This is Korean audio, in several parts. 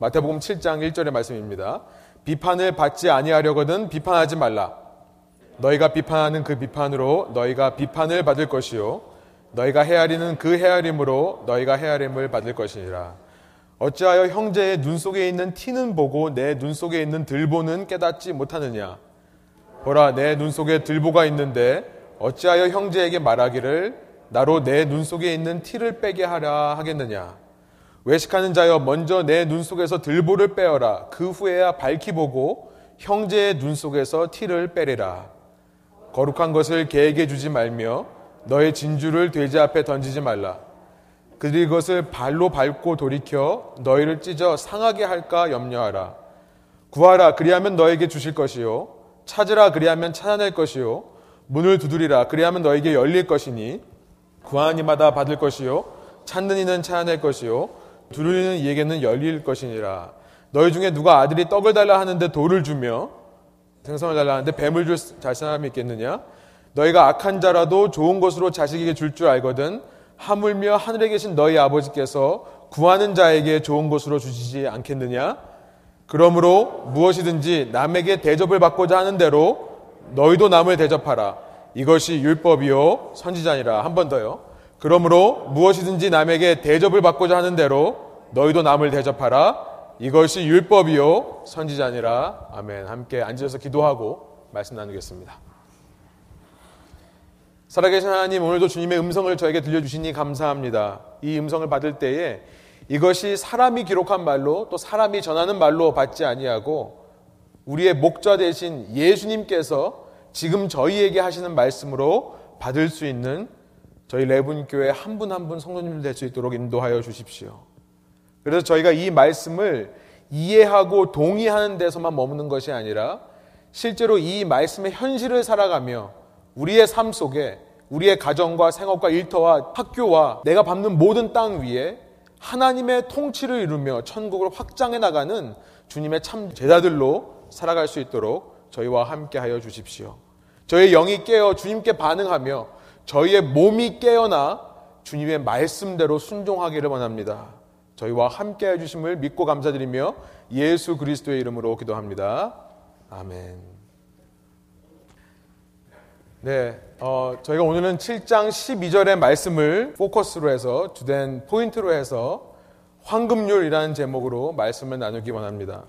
마태복음 7장 1절의 말씀입니다. 비판을 받지 아니하려거든 비판하지 말라. 너희가 비판하는 그 비판으로 너희가 비판을 받을 것이요 너희가 헤아리는 그 헤아림으로 너희가 헤아림을 받을 것이니라. 어찌하여 형제의 눈 속에 있는 티는 보고 내 눈 속에 있는 들보는 깨닫지 못하느냐. 보라, 내 눈 속에 들보가 있는데 어찌하여 형제에게 말하기를 나로 내 눈 속에 있는 티를 빼게 하라 하겠느냐. 외식하는 자여 먼저 내 눈 속에서 들보를 빼어라. 그 후에야 밝히 보고 형제의 눈 속에서 티를 빼리라. 거룩한 것을 개에게 주지 말며 너의 진주를 돼지 앞에 던지지 말라. 그들이 그것을 발로 밟고 돌이켜 너희를 찢어 상하게 할까 염려하라. 구하라 그리하면 너에게 주실 것이요 찾으라 그리하면 찾아낼 것이요 문을 두드리라 그리하면 너에게 열릴 것이니 구하는 이마다 받을 것이요 찾는 이는 찾아낼 것이요 두드리는 이에게는 열릴 것이니라. 너희 중에 누가 아들이 떡을 달라 하는데 돌을 주며 생선을 달라 하는데 뱀을 줄 사람이 있겠느냐. 너희가 악한 자라도 좋은 것으로 자식에게 줄 줄 알거든 하물며 하늘에 계신 너희 아버지께서 구하는 자에게 좋은 것으로 주시지 않겠느냐. 그러므로 무엇이든지 남에게 대접을 받고자 하는 대로 너희도 남을 대접하라. 이것이 율법이요 선지자니라. 한 번 더요. 그러므로 무엇이든지 남에게 대접을 받고자 하는 대로 너희도 남을 대접하라. 이것이 율법이요 선지자니라. 아멘. 함께 앉으셔서 기도하고 말씀 나누겠습니다. 살아계신 하나님, 오늘도 주님의 음성을 저에게 들려주시니 감사합니다. 이 음성을 받을 때에 이것이 사람이 기록한 말로 또 사람이 전하는 말로 받지 아니하고 우리의 목자 대신 예수님께서 지금 저희에게 하시는 말씀으로 받을 수 있는 저희 레븐교회 한 분 한 분 성도님들 될 수 있도록 인도하여 주십시오. 그래서 저희가 이 말씀을 이해하고 동의하는 데서만 머무는 것이 아니라 실제로 이 말씀의 현실을 살아가며 우리의 삶 속에 우리의 가정과 생업과 일터와 학교와 내가 밟는 모든 땅 위에 하나님의 통치를 이루며 천국을 확장해 나가는 주님의 참 제자들로 살아갈 수 있도록 저희와 함께하여 주십시오. 저희의 영이 깨어 주님께 반응하며 저희의 몸이 깨어나 주님의 말씀대로 순종하기를 원합니다. 저희와 함께해 주심을 믿고 감사드리며 예수 그리스도의 이름으로 기도합니다. 아멘. 네, 저희가 오늘은 7장 12절의 말씀을 포커스로 해서 주된 포인트로 해서 황금률이라는 제목으로 말씀을 나누기 원합니다.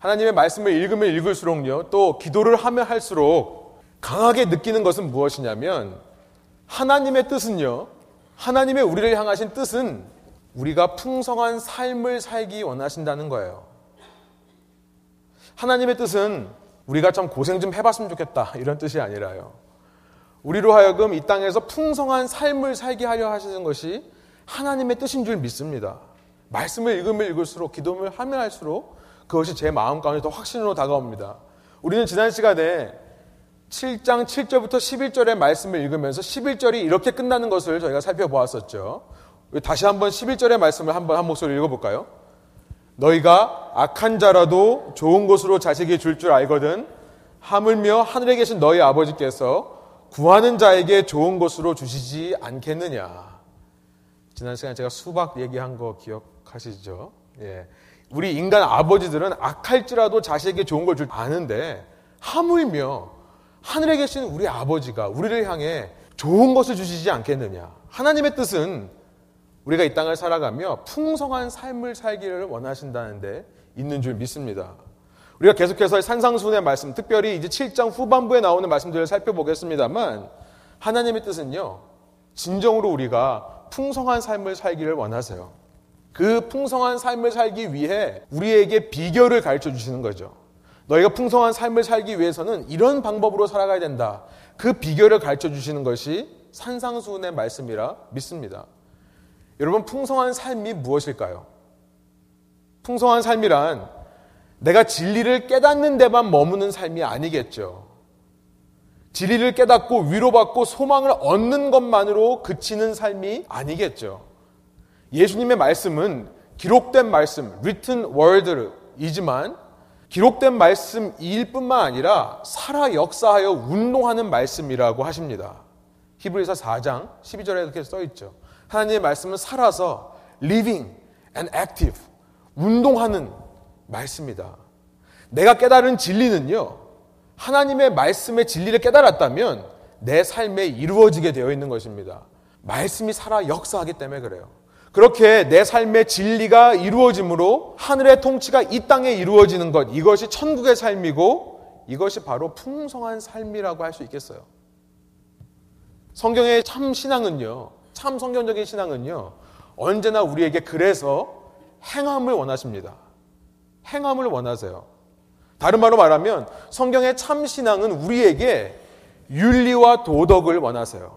하나님의 말씀을 읽으면 읽을수록요, 또 기도를 하면 할수록 강하게 느끼는 것은 무엇이냐면 하나님의 뜻은요, 하나님의 우리를 향하신 뜻은 우리가 풍성한 삶을 살기 원하신다는 거예요. 하나님의 뜻은 우리가 참 고생 좀 해봤으면 좋겠다 이런 뜻이 아니라요, 우리로 하여금 이 땅에서 풍성한 삶을 살게 하려 하시는 것이 하나님의 뜻인 줄 믿습니다. 말씀을 읽으면 읽을수록 기도를 하면 할수록 그것이 제 마음 가운데 더 확신으로 다가옵니다. 우리는 지난 시간에 7장 7절부터 11절의 말씀을 읽으면서 11절이 이렇게 끝나는 것을 저희가 살펴보았었죠. 다시 한번 11절의 말씀을 한번 한 목소리로 읽어볼까요? 너희가 악한 자라도 좋은 것으로 자식이 줄 알거든 하물며 하늘에 계신 너희 아버지께서 구하는 자에게 좋은 것으로 주시지 않겠느냐. 지난 시간에 제가 수박 얘기한 거 기억하시죠? 예. 우리 인간 아버지들은 악할지라도 자식에게 좋은 걸 줄 아는데 하물며 하늘에 계신 우리 아버지가 우리를 향해 좋은 것을 주시지 않겠느냐. 하나님의 뜻은 우리가 이 땅을 살아가며 풍성한 삶을 살기를 원하신다는데 있는 줄 믿습니다. 우리가 계속해서 산상수훈의 말씀, 특별히 이제 7장 후반부에 나오는 말씀들을 살펴보겠습니다만 하나님의 뜻은요, 진정으로 우리가 풍성한 삶을 살기를 원하세요. 그 풍성한 삶을 살기 위해 우리에게 비결을 가르쳐 주시는 거죠. 너희가 풍성한 삶을 살기 위해서는 이런 방법으로 살아가야 된다. 그 비결을 가르쳐 주시는 것이 산상수훈의 말씀이라 믿습니다. 여러분, 풍성한 삶이 무엇일까요? 풍성한 삶이란 내가 진리를 깨닫는 데만 머무는 삶이 아니겠죠. 진리를 깨닫고 위로받고 소망을 얻는 것만으로 그치는 삶이 아니겠죠. 예수님의 말씀은 기록된 말씀, written word이지만 기록된 말씀일 뿐만 아니라 살아 역사하여 운동하는 말씀이라고 하십니다. 히브리서 4장 12절에 이렇게 써있죠. 하나님의 말씀은 살아서 living and active, 운동하는 말씀이다. 내가 깨달은 진리는요, 하나님의 말씀의 진리를 깨달았다면 내 삶에 이루어지게 되어 있는 것입니다. 말씀이 살아 역사하기 때문에 그래요. 그렇게 내 삶의 진리가 이루어짐으로 하늘의 통치가 이 땅에 이루어지는 것, 이것이 천국의 삶이고 이것이 바로 풍성한 삶이라고 할 수 있겠어요. 성경의 참 신앙은요, 참 성경적인 신앙은요, 언제나 우리에게 그래서 행함을 원하십니다. 행함을 원하세요. 다른 말로 말하면 성경의 참 신앙은 우리에게 윤리와 도덕을 원하세요.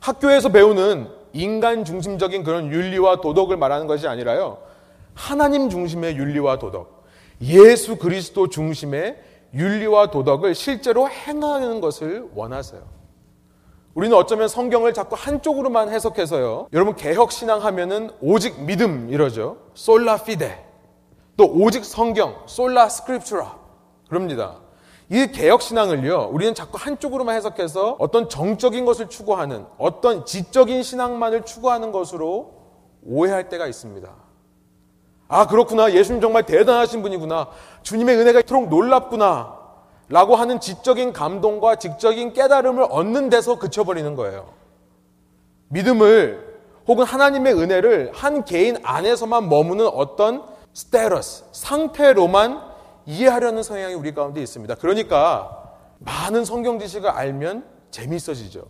학교에서 배우는 인간 중심적인 그런 윤리와 도덕을 말하는 것이 아니라요, 하나님 중심의 윤리와 도덕, 예수 그리스도 중심의 윤리와 도덕을 실제로 행하는 것을 원하세요. 우리는 어쩌면 성경을 자꾸 한쪽으로만 해석해서요, 여러분 개혁신앙 하면은 오직 믿음 이러죠. 솔라 피데. 또 오직 성경, 솔라 스크립투라 그럽니다. 이 개혁신앙을요, 우리는 자꾸 한쪽으로만 해석해서 어떤 정적인 것을 추구하는, 어떤 지적인 신앙만을 추구하는 것으로 오해할 때가 있습니다. 아, 그렇구나, 예수님 정말 대단하신 분이구나, 주님의 은혜가 이토록 놀랍구나 라고 하는 지적인 감동과 지적인 깨달음을 얻는 데서 그쳐버리는 거예요. 믿음을 혹은 하나님의 은혜를 한 개인 안에서만 머무는 어떤 스테러스, 상태로만 이해하려는 성향이 우리 가운데 있습니다. 그러니까 많은 성경 지식을 알면 재미있어지죠.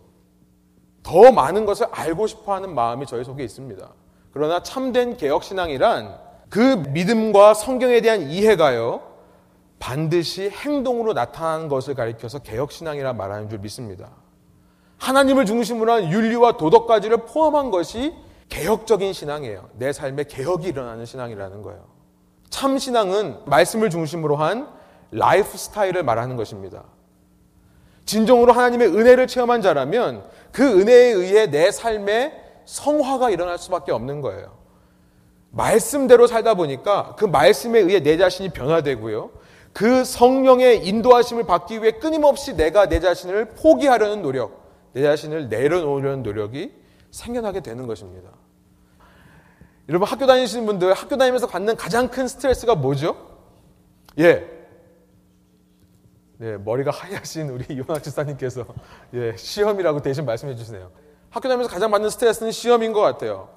더 많은 것을 알고 싶어하는 마음이 저희 속에 있습니다. 그러나 참된 개혁신앙이란 그 믿음과 성경에 대한 이해가요, 반드시 행동으로 나타나는 것을 가리켜서 개혁신앙이라 말하는 줄 믿습니다. 하나님을 중심으로 한 윤리와 도덕까지를 포함한 것이 개혁적인 신앙이에요. 내 삶에 개혁이 일어나는 신앙이라는 거예요. 참신앙은 말씀을 중심으로 한 라이프 스타일을 말하는 것입니다. 진정으로 하나님의 은혜를 체험한 자라면 그 은혜에 의해 내 삶에 성화가 일어날 수밖에 없는 거예요. 말씀대로 살다 보니까 그 말씀에 의해 내 자신이 변화되고요, 그 성령의 인도하심을 받기 위해 끊임없이 내가 내 자신을 포기하려는 노력, 내 자신을 내려놓으려는 노력이 생겨나게 되는 것입니다. 여러분, 학교 다니시는 분들, 학교 다니면서 받는 가장 큰 스트레스가 뭐죠? 예. 네, 머리가 하얘신 우리 이원학 집사님께서 예, 시험이라고 대신 말씀해 주시네요. 학교 다니면서 가장 받는 스트레스는 시험인 것 같아요.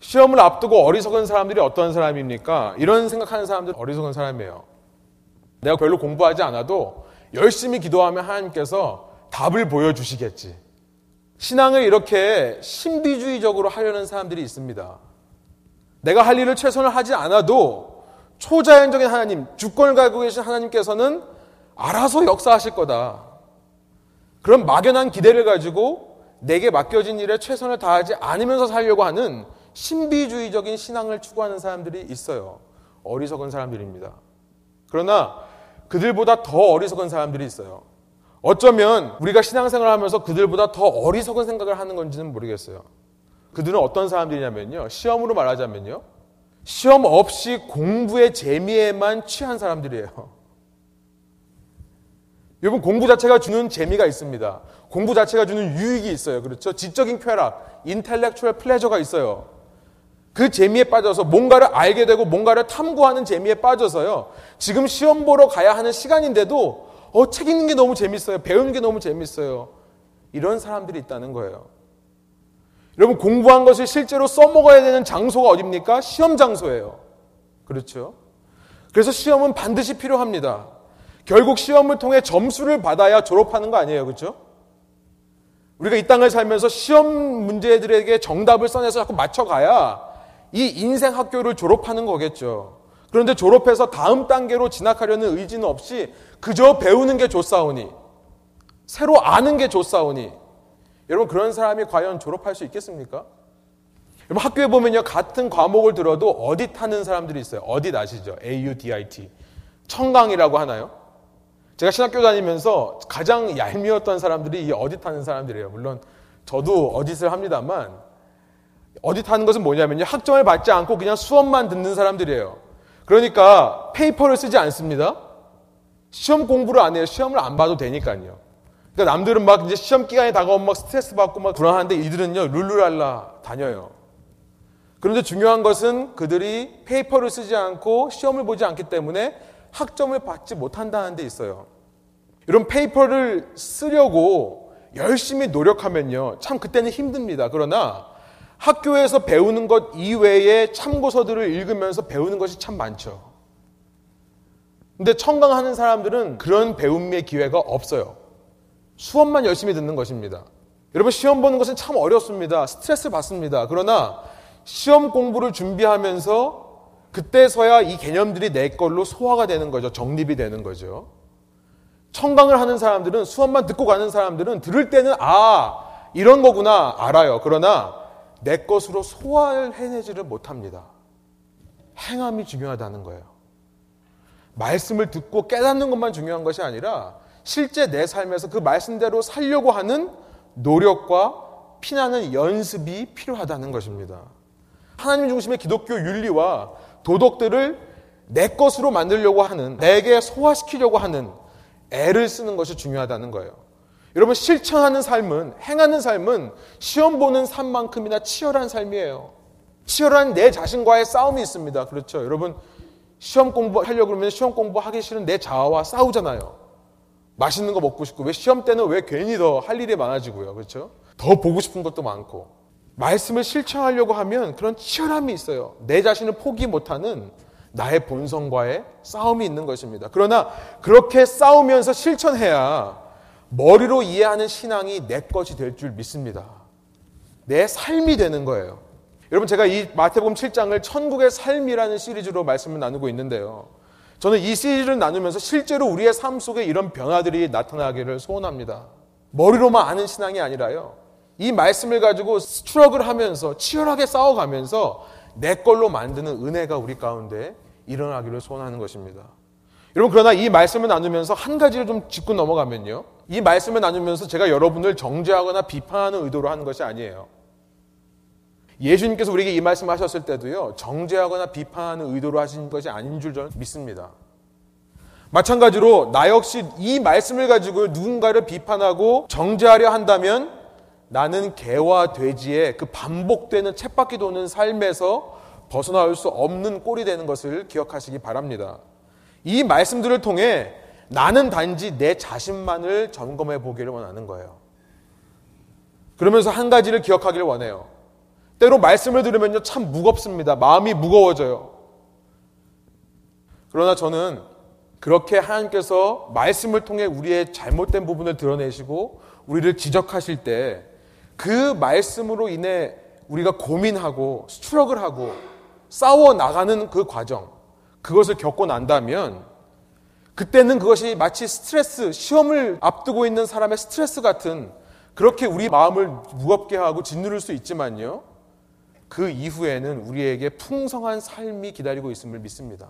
시험을 앞두고 어리석은 사람들이 어떤 사람입니까? 이런 생각하는 사람들 어리석은 사람이에요. 내가 별로 공부하지 않아도 열심히 기도하면 하나님께서 답을 보여주시겠지. 신앙을 이렇게 신비주의적으로 하려는 사람들이 있습니다. 내가 할 일을 최선을 하지 않아도 초자연적인 하나님, 주권을 가지고 계신 하나님께서는 알아서 역사하실 거다. 그런 막연한 기대를 가지고 내게 맡겨진 일에 최선을 다하지 않으면서 살려고 하는 신비주의적인 신앙을 추구하는 사람들이 있어요. 어리석은 사람들입니다. 그러나 그들보다 더 어리석은 사람들이 있어요. 어쩌면 우리가 신앙생활을 하면서 그들보다 더 어리석은 생각을 하는 건지는 모르겠어요. 그들은 어떤 사람들이냐면요, 시험으로 말하자면요, 시험 없이 공부의 재미에만 취한 사람들이에요. 여러분, 공부 자체가 주는 재미가 있습니다. 공부 자체가 주는 유익이 있어요. 그렇죠? 지적인 쾌락, 인텔렉추얼 플레저가 있어요. 그 재미에 빠져서 뭔가를 알게 되고 뭔가를 탐구하는 재미에 빠져서요, 지금 시험 보러 가야 하는 시간인데도 책 읽는 게 너무 재밌어요, 배우는 게 너무 재밌어요, 이런 사람들이 있다는 거예요. 여러분, 공부한 것을 실제로 써먹어야 되는 장소가 어딥니까? 시험 장소예요. 그렇죠? 그래서 시험은 반드시 필요합니다. 결국 시험을 통해 점수를 받아야 졸업하는 거 아니에요. 그렇죠? 우리가 이 땅을 살면서 시험 문제들에게 정답을 써내서 자꾸 맞춰가야 이 인생 학교를 졸업하는 거겠죠. 그런데 졸업해서 다음 단계로 진학하려는 의지는 없이 그저 배우는 게 좋사오니, 새로 아는 게 좋사오니, 여러분, 그런 사람이 과연 졸업할 수 있겠습니까? 여러분, 학교에 보면요, 같은 과목을 들어도 어딧 하는 사람들이 있어요. 어딧 아시죠? AUDIT. 청강이라고 하나요? 제가 신학교 다니면서 가장 얄미웠던 사람들이 이 어딧 하는 사람들이에요. 물론 저도 어딧을 합니다만, 어딧 하는 것은 뭐냐면요, 학점을 받지 않고 그냥 수업만 듣는 사람들이에요. 그러니까 페이퍼를 쓰지 않습니다. 시험 공부를 안 해요. 시험을 안 봐도 되니까요. 그러니까 남들은 막 이제 시험 기간이 다가오면 막 스트레스 받고 막 불안한데, 이들은요 룰루랄라 다녀요. 그런데 중요한 것은 그들이 페이퍼를 쓰지 않고 시험을 보지 않기 때문에 학점을 받지 못한다는 데 있어요. 이런 페이퍼를 쓰려고 열심히 노력하면요, 참 그때는 힘듭니다. 그러나 학교에서 배우는 것 이외에 참고서들을 읽으면서 배우는 것이 참 많죠. 근데 청강하는 사람들은 그런 배움의 기회가 없어요. 수업만 열심히 듣는 것입니다. 여러분, 시험 보는 것은 참 어렵습니다. 스트레스 받습니다. 그러나 시험 공부를 준비하면서 그때서야 이 개념들이 내 걸로 소화가 되는 거죠. 정립이 되는 거죠. 청강을 하는 사람들은, 수업만 듣고 가는 사람들은 들을 때는 아, 이런 거구나 알아요. 그러나 내 것으로 소화를 해내지를 못합니다. 행함이 중요하다는 거예요. 말씀을 듣고 깨닫는 것만 중요한 것이 아니라 실제 내 삶에서 그 말씀대로 살려고 하는 노력과 피나는 연습이 필요하다는 것입니다. 하나님 중심의 기독교 윤리와 도덕들을 내 것으로 만들려고 하는, 내게 소화시키려고 하는 애를 쓰는 것이 중요하다는 거예요. 여러분, 실천하는 삶은, 행하는 삶은 시험 보는 삶만큼이나 치열한 삶이에요. 치열한 내 자신과의 싸움이 있습니다. 그렇죠? 여러분, 시험 공부하려고 그러면 시험 공부하기 싫은 내 자아와 싸우잖아요. 맛있는 거 먹고 싶고, 왜 시험 때는 왜 괜히 더 할 일이 많아지고요. 그렇죠? 더 보고 싶은 것도 많고. 말씀을 실천하려고 하면 그런 치열함이 있어요. 내 자신을 포기 못하는 나의 본성과의 싸움이 있는 것입니다. 그러나 그렇게 싸우면서 실천해야 머리로 이해하는 신앙이 내 것이 될 줄 믿습니다. 내 삶이 되는 거예요. 여러분, 제가 이 마태복음 7장을 천국의 삶이라는 시리즈로 말씀을 나누고 있는데요, 저는 이 시리즈를 나누면서 실제로 우리의 삶 속에 이런 변화들이 나타나기를 소원합니다. 머리로만 아는 신앙이 아니라요, 이 말씀을 가지고 스트럭을 하면서 치열하게 싸워가면서 내 걸로 만드는 은혜가 우리 가운데 일어나기를 소원하는 것입니다. 여러분, 그러나 이 말씀을 나누면서 한 가지를 좀 짚고 넘어가면요, 이 말씀을 나누면서 제가 여러분을 정죄하거나 비판하는 의도로 하는 것이 아니에요. 예수님께서 우리에게 이 말씀을 하셨을 때도요, 정죄하거나 비판하는 의도로 하신 것이 아닌 줄 저는 믿습니다. 마찬가지로 나 역시 이 말씀을 가지고 누군가를 비판하고 정죄하려 한다면 나는 개와 돼지의 그 반복되는 쳇바퀴 도는 삶에서 벗어나올 수 없는 꼴이 되는 것을 기억하시기 바랍니다. 이 말씀들을 통해 나는 단지 내 자신만을 점검해 보기를 원하는 거예요. 그러면서 한 가지를 기억하기를 원해요. 때로 말씀을 들으면요, 참 무겁습니다. 마음이 무거워져요. 그러나 저는 그렇게 하나님께서 말씀을 통해 우리의 잘못된 부분을 드러내시고 우리를 지적하실 때 그 말씀으로 인해 우리가 고민하고 스트럭을 하고 싸워나가는 그 과정, 그것을 겪고 난다면 그때는 그것이 마치 스트레스, 시험을 앞두고 있는 사람의 스트레스 같은, 그렇게 우리 마음을 무겁게 하고 짓누를 수 있지만요, 그 이후에는 우리에게 풍성한 삶이 기다리고 있음을 믿습니다.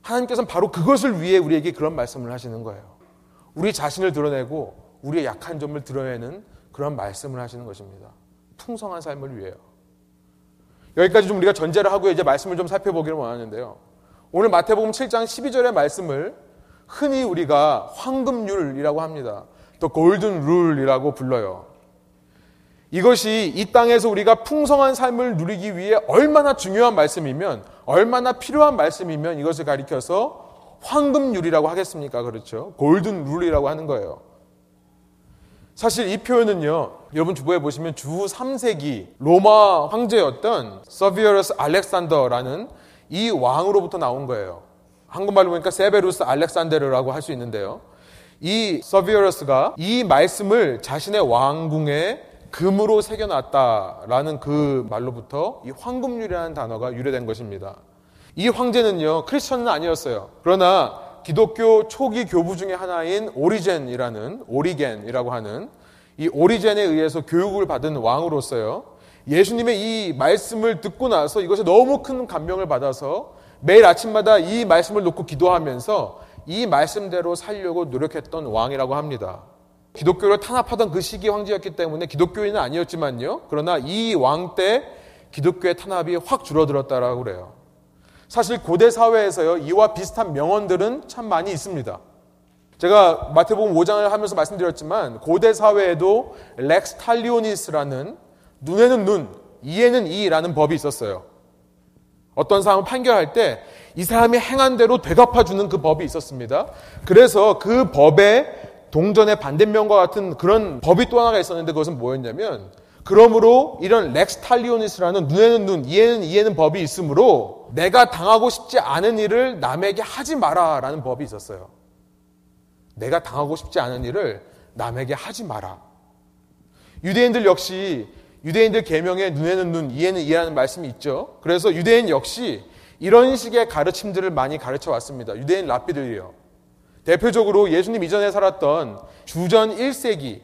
하나님께서는 바로 그것을 위해 우리에게 그런 말씀을 하시는 거예요. 우리 자신을 드러내고 우리의 약한 점을 드러내는 그런 말씀을 하시는 것입니다. 풍성한 삶을 위해요. 여기까지 좀 우리가 전제를 하고 이제 말씀을 좀 살펴보기를 원하는데요, 오늘 마태복음 7장 12절의 말씀을 흔히 우리가 황금률이라고 합니다. 또 골든 룰이라고 불러요. 이것이 이 땅에서 우리가 풍성한 삶을 누리기 위해 얼마나 중요한 말씀이면, 얼마나 필요한 말씀이면 이것을 가리켜서 황금률이라고 하겠습니까? 그렇죠? 골든 룰이라고 하는 거예요. 사실 이 표현은요, 여러분 주보에 보시면 주후 3세기 로마 황제였던 서비어러스 알렉산더라는 이 왕으로부터 나온 거예요. 한국말로 보니까 세베루스 알렉산데르라고 할 수 있는데요, 이 서비어러스가 이 말씀을 자신의 왕궁에 금으로 새겨놨다라는 그 말로부터 이 황금률이라는 단어가 유래된 것입니다. 이 황제는요, 크리스천은 아니었어요. 그러나 기독교 초기 교부 중에 하나인 오리겐이라고 하는 이 오리겐에 의해서 교육을 받은 왕으로서요, 예수님의 이 말씀을 듣고 나서 이것에 너무 큰 감명을 받아서 매일 아침마다 이 말씀을 놓고 기도하면서 이 말씀대로 살려고 노력했던 왕이라고 합니다. 기독교를 탄압하던 그 시기 황제였기 때문에 기독교인은 아니었지만요, 그러나 이 왕 때 기독교의 탄압이 확 줄어들었다라고 그래요. 사실 고대 사회에서요, 이와 비슷한 명언들은 참 많이 있습니다. 제가 마태복음 5장을 하면서 말씀드렸지만 고대 사회에도 렉스 탈리오니스라는 눈에는 눈, 이에는 이라는 법이 있었어요. 어떤 사람을 판결할 때 이 사람이 행한 대로 되갚아주는 그 법이 있었습니다. 그래서 그 법에 동전의 반대면과 같은 그런 법이 또 하나가 있었는데 그것은 뭐였냐면, 그러므로 이런 렉스탈리오니스라는 눈에는 눈, 이에는 이에는 법이 있으므로 내가 당하고 싶지 않은 일을 남에게 하지 마라라는 법이 있었어요. 내가 당하고 싶지 않은 일을 남에게 하지 마라. 유대인들 역시 유대인들 계명에 눈에는 눈, 이에는 이라는 말씀이 있죠. 그래서 유대인 역시 이런 식의 가르침들을 많이 가르쳐 왔습니다. 유대인 랍비들이요. 대표적으로 예수님 이전에 살았던 주전 1세기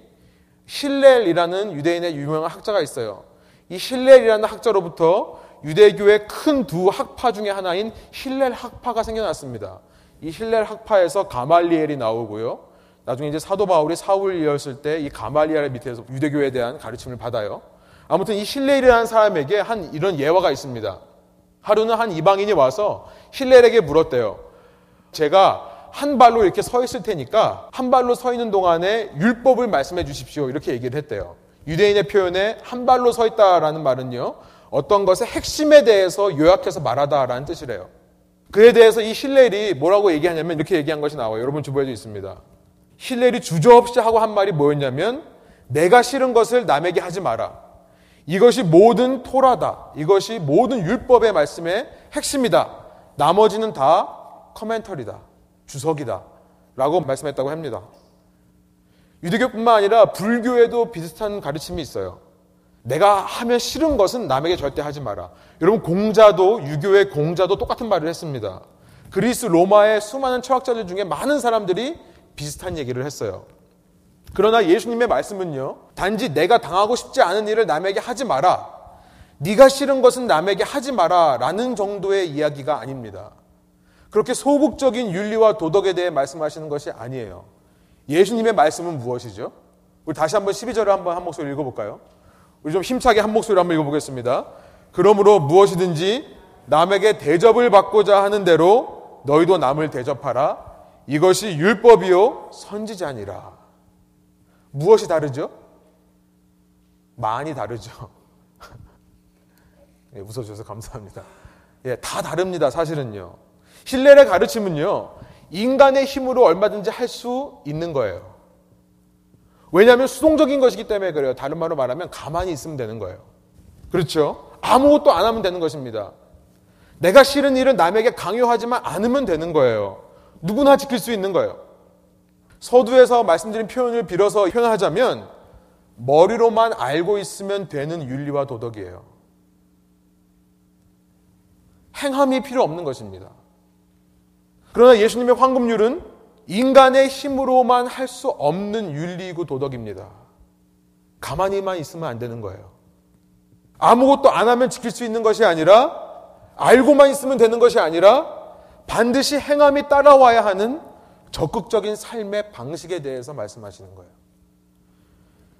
힐렐이라는 유대인의 유명한 학자가 있어요. 이 힐렐이라는 학자로부터 유대교의 큰 두 학파 중에 하나인 힐렐 학파가 생겨났습니다. 이 힐렐 학파에서 가말리엘이 나오고요. 나중에 이제 사도 바울이 사울이었을 때 이 가말리엘 밑에서 유대교에 대한 가르침을 받아요. 아무튼 이 힐렐이라는 사람에게 한 이런 예화가 있습니다. 하루는 한 이방인이 와서 힐렐에게 물었대요. 제가 한 발로 이렇게 서 있을 테니까 한 발로 서 있는 동안에 율법을 말씀해 주십시오. 이렇게 얘기를 했대요. 유대인의 표현에 한 발로 서 있다라는 말은요, 어떤 것의 핵심에 대해서 요약해서 말하다라는 뜻이래요. 그에 대해서 이 힐렐이 뭐라고 얘기하냐면 이렇게 얘기한 것이 나와요. 여러분 주보에도 있습니다. 힐렐이 주저없이 하고 한 말이 뭐였냐면, 내가 싫은 것을 남에게 하지 마라. 이것이 모든 토라다. 이것이 모든 율법의 말씀의 핵심이다. 나머지는 다 커멘터리다. 주석이다. 라고 말씀했다고 합니다. 유대교뿐만 아니라 불교에도 비슷한 가르침이 있어요. 내가 하면 싫은 것은 남에게 절대 하지 마라. 여러분 공자도, 유교의 공자도 똑같은 말을 했습니다. 그리스 로마의 수많은 철학자들 중에 많은 사람들이 비슷한 얘기를 했어요. 그러나 예수님의 말씀은요, 단지 내가 당하고 싶지 않은 일을 남에게 하지 마라, 네가 싫은 것은 남에게 하지 마라 라는 정도의 이야기가 아닙니다. 그렇게 소극적인 윤리와 도덕에 대해 말씀하시는 것이 아니에요. 예수님의 말씀은 무엇이죠? 우리 다시 한번 12절을 한번 한 목소리로 읽어볼까요? 우리 좀 힘차게 한 목소리로 한번 읽어보겠습니다. 그러므로 무엇이든지 남에게 대접을 받고자 하는 대로 너희도 남을 대접하라. 이것이 율법이요 선지자니라. 무엇이 다르죠? 많이 다르죠. 예, 웃어주셔서 감사합니다. 예, 다 다릅니다. 사실은요. 힐렐의 가르침은요, 인간의 힘으로 얼마든지 할 수 있는 거예요. 왜냐하면 수동적인 것이기 때문에 그래요. 다른 말로 말하면 가만히 있으면 되는 거예요. 그렇죠? 아무것도 안 하면 되는 것입니다. 내가 싫은 일은 남에게 강요하지만 않으면 되는 거예요. 누구나 지킬 수 있는 거예요. 서두에서 말씀드린 표현을 빌어서 표현하자면 머리로만 알고 있으면 되는 윤리와 도덕이에요. 행함이 필요 없는 것입니다. 그러나 예수님의 황금률은 인간의 힘으로만 할 수 없는 윤리이고 도덕입니다. 가만히만 있으면 안 되는 거예요. 아무것도 안 하면 지킬 수 있는 것이 아니라, 알고만 있으면 되는 것이 아니라 반드시 행함이 따라와야 하는 적극적인 삶의 방식에 대해서 말씀하시는 거예요.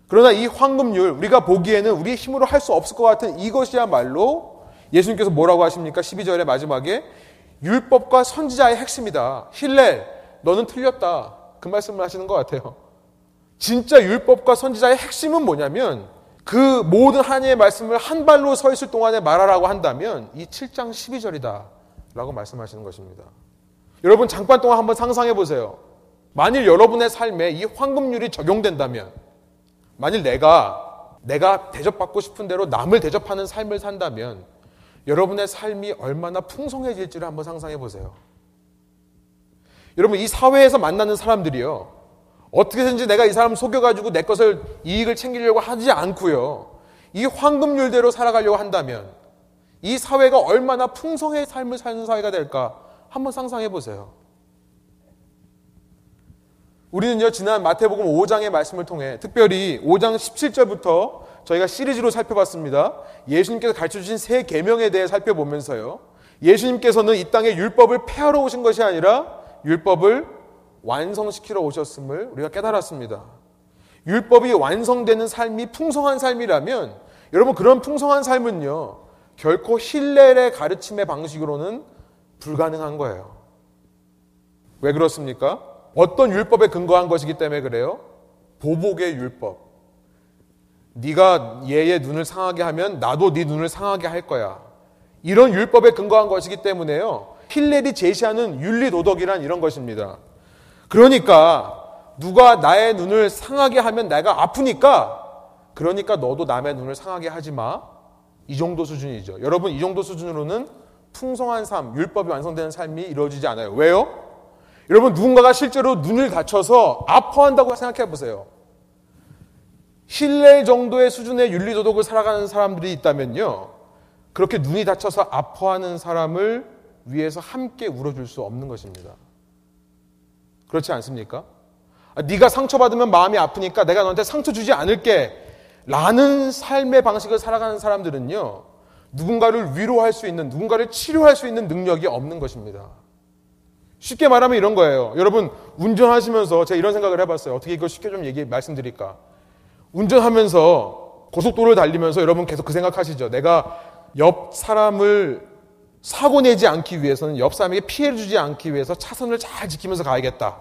그러나 이 황금률, 우리가 보기에는 우리 힘으로 할 수 없을 것 같은 이것이야말로 예수님께서 뭐라고 하십니까? 12절의 마지막에 율법과 선지자의 핵심이다. 힐렐, 너는 틀렸다. 그 말씀을 하시는 것 같아요. 진짜 율법과 선지자의 핵심은 뭐냐면, 그 모든 하나님의 말씀을 한 발로 서 있을 동안에 말하라고 한다면 이 7장 12절이다 라고 말씀하시는 것입니다. 여러분 잠깐 동안 한번 상상해 보세요. 만일 여러분의 삶에 이 황금률이 적용된다면, 만일 내가 대접받고 싶은 대로 남을 대접하는 삶을 산다면 여러분의 삶이 얼마나 풍성해질지를 한번 상상해 보세요. 여러분 이 사회에서 만나는 사람들이요, 어떻게든지 내가 이 사람 속여가지고 내 것을 이익을 챙기려고 하지 않고요, 이 황금률대로 살아가려고 한다면 이 사회가 얼마나 풍성의 삶을 사는 사회가 될까 한번 상상해 보세요. 우리는요, 지난 마태복음 5장의 말씀을 통해 특별히 5장 17절부터 저희가 시리즈로 살펴봤습니다. 예수님께서 가르쳐주신 세 계명에 대해 살펴보면서요, 예수님께서는 이 땅에 율법을 폐하러 오신 것이 아니라 율법을 완성시키러 오셨음을 우리가 깨달았습니다. 율법이 완성되는 삶이 풍성한 삶이라면 여러분 그런 풍성한 삶은요, 결코 힐렐의 가르침의 방식으로는 불가능한 거예요. 왜 그렇습니까? 어떤 율법에 근거한 것이기 때문에 그래요. 보복의 율법, 네가 얘의 눈을 상하게 하면 나도 네 눈을 상하게 할 거야. 이런 율법에 근거한 것이기 때문에요. 힐렐이 제시하는 윤리도덕이란 이런 것입니다. 그러니까 누가 나의 눈을 상하게 하면 내가 아프니까 그러니까 너도 남의 눈을 상하게 하지 마. 이 정도 수준이죠. 여러분, 이 정도 수준으로는 풍성한 삶, 율법이 완성되는 삶이 이루어지지 않아요. 왜요? 여러분, 누군가가 실제로 눈을 다쳐서 아파한다고 생각해 보세요. 힐렐 정도의 수준의 윤리도덕을 살아가는 사람들이 있다면요, 그렇게 눈이 다쳐서 아파하는 사람을 위해서 함께 울어줄 수 없는 것입니다. 그렇지 않습니까? 네가 상처받으면 마음이 아프니까 내가 너한테 상처 주지 않을게 라는 삶의 방식을 살아가는 사람들은요, 누군가를 위로할 수 있는, 누군가를 치료할 수 있는 능력이 없는 것입니다. 쉽게 말하면 이런 거예요. 여러분, 운전하시면서 제가 이런 생각을 해봤어요. 어떻게 이걸 쉽게 좀 말씀드릴까. 운전하면서 고속도로를 달리면서 여러분 계속 그 생각하시죠. 내가 옆 사람을 사고 내지 않기 위해서는, 옆 사람에게 피해를 주지 않기 위해서 차선을 잘 지키면서 가야겠다.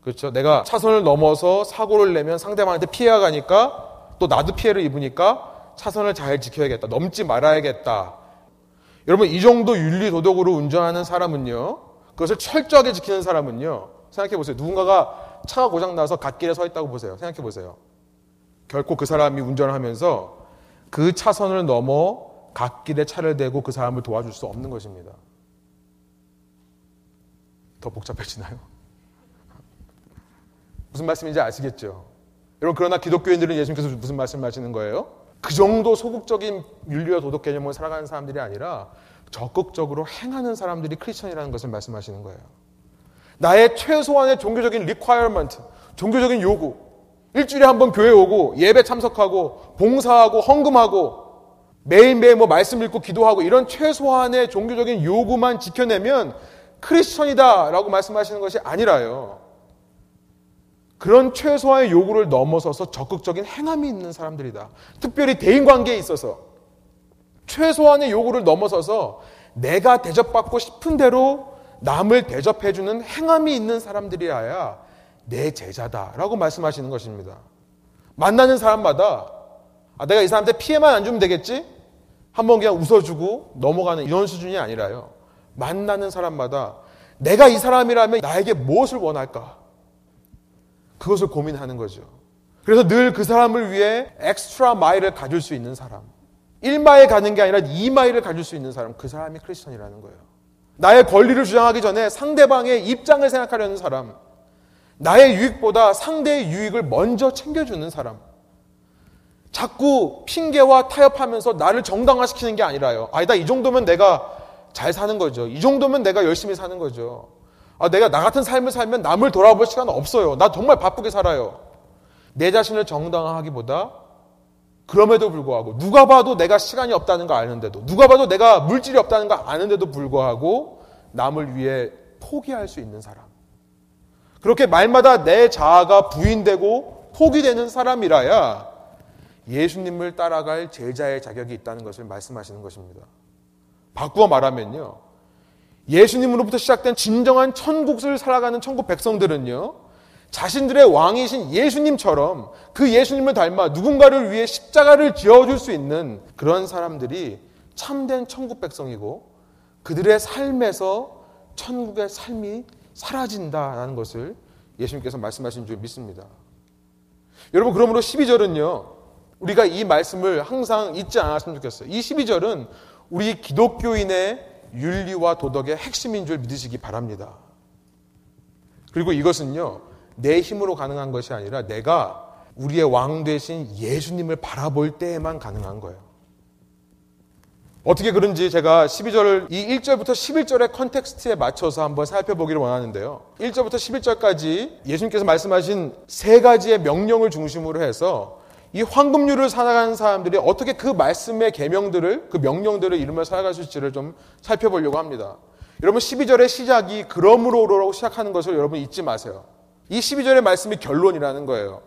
그렇죠? 내가 차선을 넘어서 사고를 내면 상대방한테 피해가 가니까 또 나도 피해를 입으니까 차선을 잘 지켜야겠다. 넘지 말아야겠다. 여러분, 이 정도 윤리도덕으로 운전하는 사람은요, 그것을 철저하게 지키는 사람은요, 생각해보세요. 누군가가 차가 고장나서 갓길에 서 있다고 보세요. 생각해보세요. 결코 그 사람이 운전을 하면서 그 차선을 넘어 갓길에 차를 대고 그 사람을 도와줄 수 없는 것입니다. 더 복잡해지나요? 무슨 말씀인지 아시겠죠? 여러분, 그러나 기독교인들은 예수님께서 무슨 말씀을 하시는 거예요? 그 정도 소극적인 윤리와 도덕 개념으로 살아가는 사람들이 아니라 적극적으로 행하는 사람들이 크리스천이라는 것을 말씀하시는 거예요. 나의 최소한의 종교적인 requirement, 종교적인 요구, 일주일에 한 번 교회 오고 예배 참석하고 봉사하고 헌금하고 매일매일 말씀 읽고 기도하고 이런 최소한의 종교적인 요구만 지켜내면 크리스천이다 라고 말씀하시는 것이 아니라요, 그런 최소한의 요구를 넘어서서 적극적인 행함이 있는 사람들이다. 특별히 대인관계에 있어서 최소한의 요구를 넘어서서 내가 대접받고 싶은 대로 남을 대접해주는 행함이 있는 사람들이어야 내 제자다라고 말씀하시는 것입니다. 만나는 사람마다 내가 이 사람한테 피해만 안 주면 되겠지? 한번 그냥 웃어주고 넘어가는 이런 수준이 아니라요, 만나는 사람마다 내가 이 사람이라면 나에게 무엇을 원할까? 그것을 고민하는 거죠. 그래서 늘 그 사람을 위해 엑스트라 마일을 가질 수 있는 사람, 1마일 가는 게 아니라 2마일을 가질 수 있는 사람, 그 사람이 크리스천이라는 거예요. 나의 권리를 주장하기 전에 상대방의 입장을 생각하려는 사람, 나의 유익보다 상대의 유익을 먼저 챙겨주는 사람, 자꾸 핑계와 타협하면서 나를 정당화시키는 게 아니라요, 이 정도면 내가 잘 사는 거죠. 이 정도면 내가 열심히 사는 거죠. 내가 나 같은 삶을 살면 남을 돌아볼 시간 없어요. 나 정말 바쁘게 살아요. 내 자신을 정당화하기보다 그럼에도 불구하고, 누가 봐도 내가 시간이 없다는 거 아는데도, 누가 봐도 내가 물질이 없다는 거 아는데도 불구하고 남을 위해 포기할 수 있는 사람, 그렇게 말마다 내 자아가 부인되고 포기되는 사람이라야 예수님을 따라갈 제자의 자격이 있다는 것을 말씀하시는 것입니다. 바꾸어 말하면요, 예수님으로부터 시작된 진정한 천국을 살아가는 천국 백성들은요, 자신들의 왕이신 예수님처럼 그 예수님을 닮아 누군가를 위해 십자가를 지어줄 수 있는 그런 사람들이 참된 천국 백성이고, 그들의 삶에서 천국의 삶이 사라진다라는 것을 예수님께서 말씀하신 줄 믿습니다. 여러분, 그러므로 12절은요, 우리가 이 말씀을 항상 잊지 않았으면 좋겠어요. 이 12절은 우리 기독교인의 윤리와 도덕의 핵심인 줄 믿으시기 바랍니다. 그리고 이것은요, 내 힘으로 가능한 것이 아니라 내가 우리의 왕 되신 예수님을 바라볼 때에만 가능한 거예요. 어떻게 그런지 제가 12절을 이 1절부터 11절의 컨텍스트에 맞춰서 한번 살펴보기를 원하는데요, 1절부터 11절까지 예수님께서 말씀하신 세 가지의 명령을 중심으로 해서 이 황금률을 살아가는 사람들이 어떻게 그 말씀의 계명들을, 그 명령들을 이루며 살아갈 수 있을지를 좀 살펴보려고 합니다. 여러분, 12절의 시작이 그러므로로 시작하는 것을 여러분 잊지 마세요. 이 12절의 말씀이 결론이라는 거예요.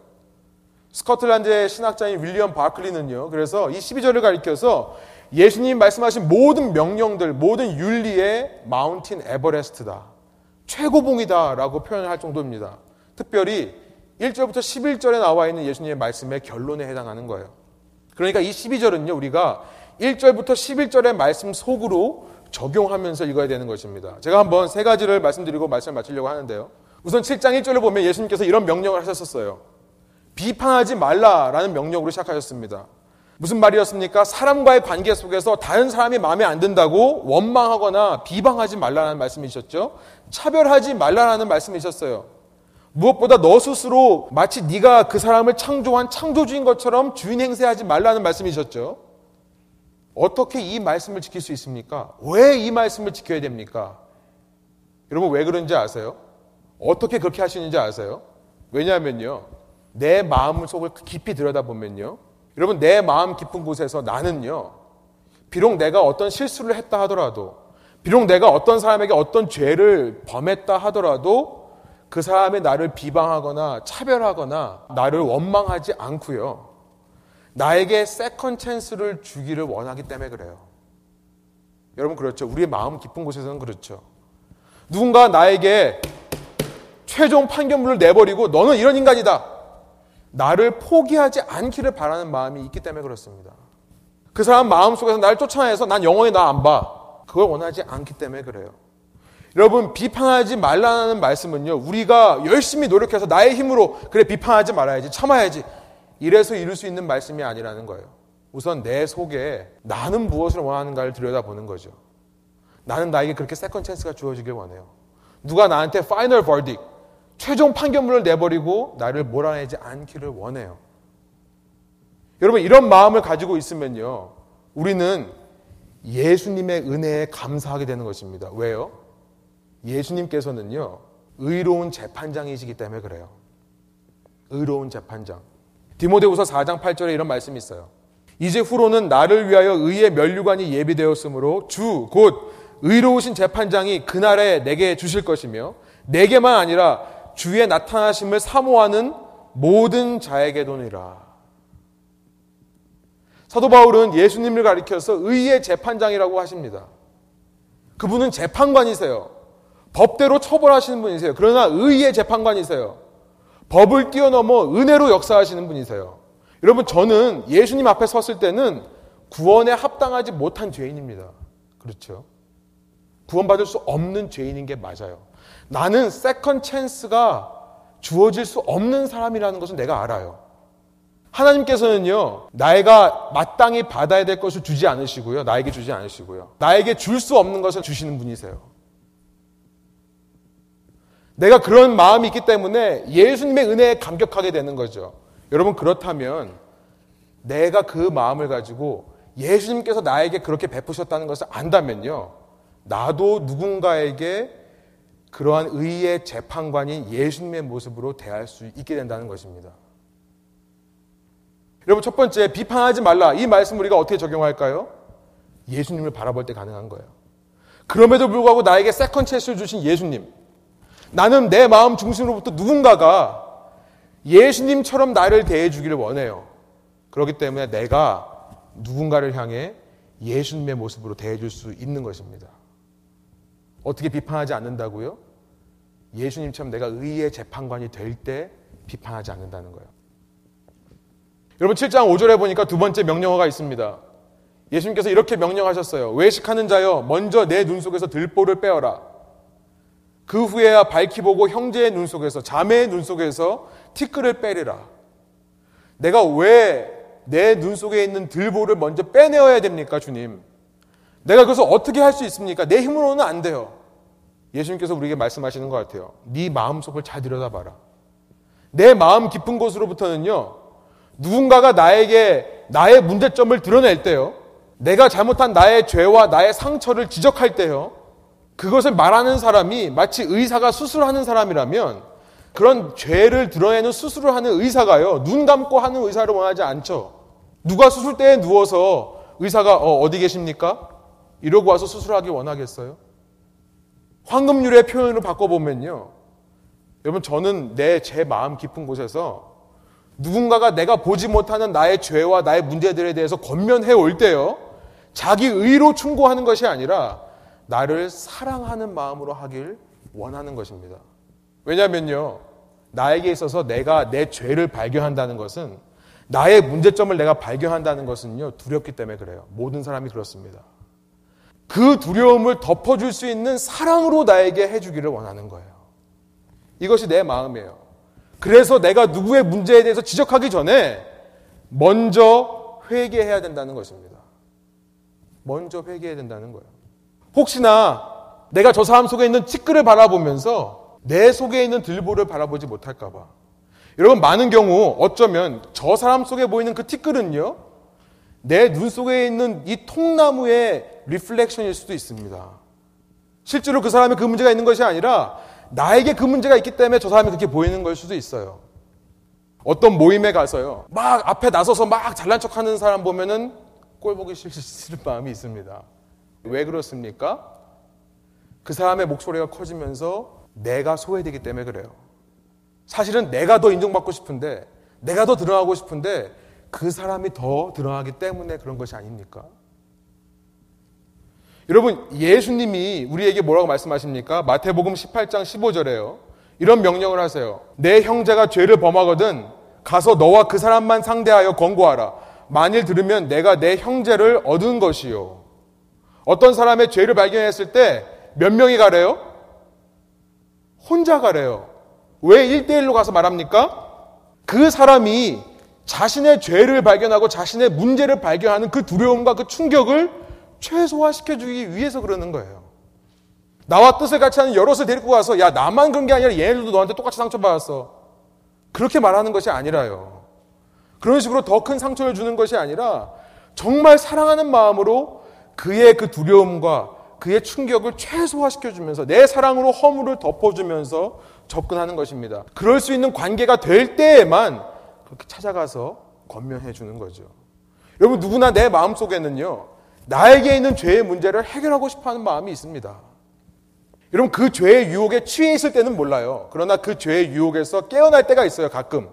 스코틀란드의 신학자인 윌리엄 바클리는요, 그래서 이 12절을 가리켜서 예수님이 말씀하신 모든 명령들, 모든 윤리의 마운틴 에버레스트다, 최고봉이다 라고 표현을 할 정도입니다. 특별히 1절부터 11절에 나와 있는 예수님의 말씀의 결론에 해당하는 거예요. 그러니까 이 12절은요, 우리가 1절부터 11절의 말씀 속으로 적용하면서 읽어야 되는 것입니다. 제가 한번 세 가지를 말씀드리고 말씀을 마치려고 하는데요. 우선 7장 1절을 보면 예수님께서 이런 명령을 하셨었어요. 비판하지 말라라는 명령으로 시작하셨습니다. 무슨 말이었습니까? 사람과의 관계 속에서 다른 사람이 마음에 안 든다고 원망하거나 비방하지 말라는 말씀이셨죠. 차별하지 말라는 말씀이셨어요. 무엇보다 너 스스로 마치 네가 그 사람을 창조한 창조주인 것처럼 주인 행세하지 말라는 말씀이셨죠. 어떻게 이 말씀을 지킬 수 있습니까? 왜 이 말씀을 지켜야 됩니까? 여러분 왜 그런지 아세요? 어떻게 그렇게 하시는지 아세요? 왜냐하면요, 내 마음 속을 깊이 들여다보면요, 여러분 내 마음 깊은 곳에서 나는요, 비록 내가 어떤 실수를 했다 하더라도, 비록 내가 어떤 사람에게 어떤 죄를 범했다 하더라도 그 사람의 나를 비방하거나 차별하거나 나를 원망하지 않고요, 나에게 세컨 찬스를 주기를 원하기 때문에 그래요. 여러분 그렇죠? 우리의 마음 깊은 곳에서는 그렇죠. 누군가 나에게 최종 판결문을 내버리고 너는 이런 인간이다, 나를 포기하지 않기를 바라는 마음이 있기 때문에 그렇습니다. 그 사람 마음속에서 나를 쫓아내서 난 영원히 나 안 봐, 그걸 원하지 않기 때문에 그래요. 여러분 비판하지 말라는 말씀은요, 우리가 열심히 노력해서 나의 힘으로 그래 비판하지 말아야지, 참아야지, 이래서 이룰 수 있는 말씀이 아니라는 거예요. 우선 내 속에 나는 무엇을 원하는가를 들여다보는 거죠. 나는 나에게 그렇게 세컨 찬스가 주어지길 원해요. 누가 나한테 파이널 버딕, 최종 판결문을 내버리고 나를 몰아내지 않기를 원해요. 여러분 이런 마음을 가지고 있으면요, 우리는 예수님의 은혜에 감사하게 되는 것입니다. 왜요? 예수님께서는요, 의로운 재판장이시기 때문에 그래요. 의로운 재판장. 디모데후서 4장 8절에 이런 말씀이 있어요. 이제 후로는 나를 위하여 의의 면류관이 예비되었으므로 주 곧 의로우신 재판장이 그날에 내게 주실 것이며 내게만 아니라 주의 나타나심을 사모하는 모든 자에게도니라. 사도 바울은 예수님을 가리켜서 의의 재판장이라고 하십니다. 그분은 재판관이세요. 법대로 처벌하시는 분이세요. 그러나 의의 재판관이세요. 법을 뛰어넘어 은혜로 역사하시는 분이세요. 여러분 저는 예수님 앞에 섰을 때는 구원에 합당하지 못한 죄인입니다. 그렇죠? 구원받을 수 없는 죄인인 게 맞아요. 나는 세컨 찬스가 주어질 수 없는 사람이라는 것은 내가 알아요. 하나님께서는요, 나이가 마땅히 받아야 될 것을 주지 않으시고요, 나에게 주지 않으시고요, 나에게 줄 수 없는 것을 주시는 분이세요. 내가 그런 마음이 있기 때문에 예수님의 은혜에 감격하게 되는 거죠. 여러분 그렇다면 내가 그 마음을 가지고 예수님께서 나에게 그렇게 베푸셨다는 것을 안다면요, 나도 누군가에게 그러한 의의 재판관인 예수님의 모습으로 대할 수 있게 된다는 것입니다. 여러분 첫 번째, 비판하지 말라. 이 말씀 우리가 어떻게 적용할까요? 예수님을 바라볼 때 가능한 거예요. 그럼에도 불구하고 나에게 세컨 찬스를 주신 예수님, 나는 내 마음 중심으로부터 누군가가 예수님처럼 나를 대해주기를 원해요. 그렇기 때문에 내가 누군가를 향해 예수님의 모습으로 대해줄 수 있는 것입니다. 어떻게 비판하지 않는다고요? 예수님처럼 내가 의의 재판관이 될 때 비판하지 않는다는 거예요. 여러분 7장 5절에 보니까 두 번째 명령어가 있습니다. 예수님께서 이렇게 명령하셨어요. 외식하는 자여 먼저 내 눈 속에서 들보를 빼어라. 그 후에야 밝히 보고 형제의 눈 속에서, 자매의 눈 속에서 티끌을 빼리라. 내가 왜 내 눈 속에 있는 들보를 먼저 빼내어야 됩니까, 주님? 내가 그래서 어떻게 할 수 있습니까? 내 힘으로는 안 돼요. 예수님께서 우리에게 말씀하시는 것 같아요. 네 마음속을 잘 들여다봐라. 내 마음 깊은 곳으로부터는요, 누군가가 나에게 나의 문제점을 드러낼 때요, 내가 잘못한 나의 죄와 나의 상처를 지적할 때요, 그것을 말하는 사람이 마치 의사가 수술하는 사람이라면, 그런 죄를 드러내는 수술을 하는 의사가요, 눈 감고 하는 의사를 원하지 않죠. 누가 수술대에 누워서 의사가 어디 계십니까? 이러고 와서 수술하기 원하겠어요? 황금률의 표현으로 바꿔보면요, 여러분 저는 제 마음 깊은 곳에서 누군가가 내가 보지 못하는 나의 죄와 나의 문제들에 대해서 권면해 올 때요, 자기 의로 충고하는 것이 아니라 나를 사랑하는 마음으로 하길 원하는 것입니다. 왜냐면요, 나에게 있어서 내가 내 죄를 발견한다는 것은 나의 문제점을 내가 발견한다는 것은요, 두렵기 때문에 그래요. 모든 사람이 그렇습니다. 그 두려움을 덮어줄 수 있는 사랑으로 나에게 해주기를 원하는 거예요. 이것이 내 마음이에요. 그래서 내가 누구의 문제에 대해서 지적하기 전에 먼저 회개해야 된다는 것입니다. 먼저 회개해야 된다는 거예요. 혹시나 내가 저 사람 속에 있는 티끌을 바라보면서 내 속에 있는 들보를 바라보지 못할까 봐. 여러분, 많은 경우 어쩌면 저 사람 속에 보이는 그 티끌은요, 내 눈 속에 있는 이 통나무의 리플렉션일 수도 있습니다. 실제로 그 사람이 그 문제가 있는 것이 아니라 나에게 그 문제가 있기 때문에 저 사람이 그렇게 보이는 걸 수도 있어요. 어떤 모임에 가서요, 막 앞에 나서서 막 잘난 척하는 사람 보면은 꼴보기 싫을 마음이 있습니다. 왜 그렇습니까? 그 사람의 목소리가 커지면서 내가 소외되기 때문에 그래요. 사실은 내가 더 인정받고 싶은데, 내가 더 드러나고 싶은데 그 사람이 더 드러나기 때문에 그런 것이 아닙니까? 여러분, 예수님이 우리에게 뭐라고 말씀하십니까? 마태복음 18장 15절에요. 이런 명령을 하세요. 내 형제가 죄를 범하거든 가서 너와 그 사람만 상대하여 권고하라. 만일 들으면 내가 내 형제를 얻은 것이요. 어떤 사람의 죄를 발견했을 때 몇 명이 가래요? 혼자 가래요. 왜 1대1로 가서 말합니까? 그 사람이 자신의 죄를 발견하고 자신의 문제를 발견하는 그 두려움과 그 충격을 최소화시켜주기 위해서 그러는 거예요. 나와 뜻을 같이 하는 여럿을 데리고 가서, 야, 나만 그런 게 아니라 얘네들도 너한테 똑같이 상처받았어, 그렇게 말하는 것이 아니라요. 그런 식으로 더 큰 상처를 주는 것이 아니라 정말 사랑하는 마음으로 그의 그 두려움과 그의 충격을 최소화시켜주면서 내 사랑으로 허물을 덮어주면서 접근하는 것입니다. 그럴 수 있는 관계가 될 때에만 그렇게 찾아가서 권면해 주는 거죠. 여러분, 누구나 내 마음속에는요, 나에게 있는 죄의 문제를 해결하고 싶어하는 마음이 있습니다. 여러분, 그 죄의 유혹에 취해 있을 때는 몰라요. 그러나 그 죄의 유혹에서 깨어날 때가 있어요. 가끔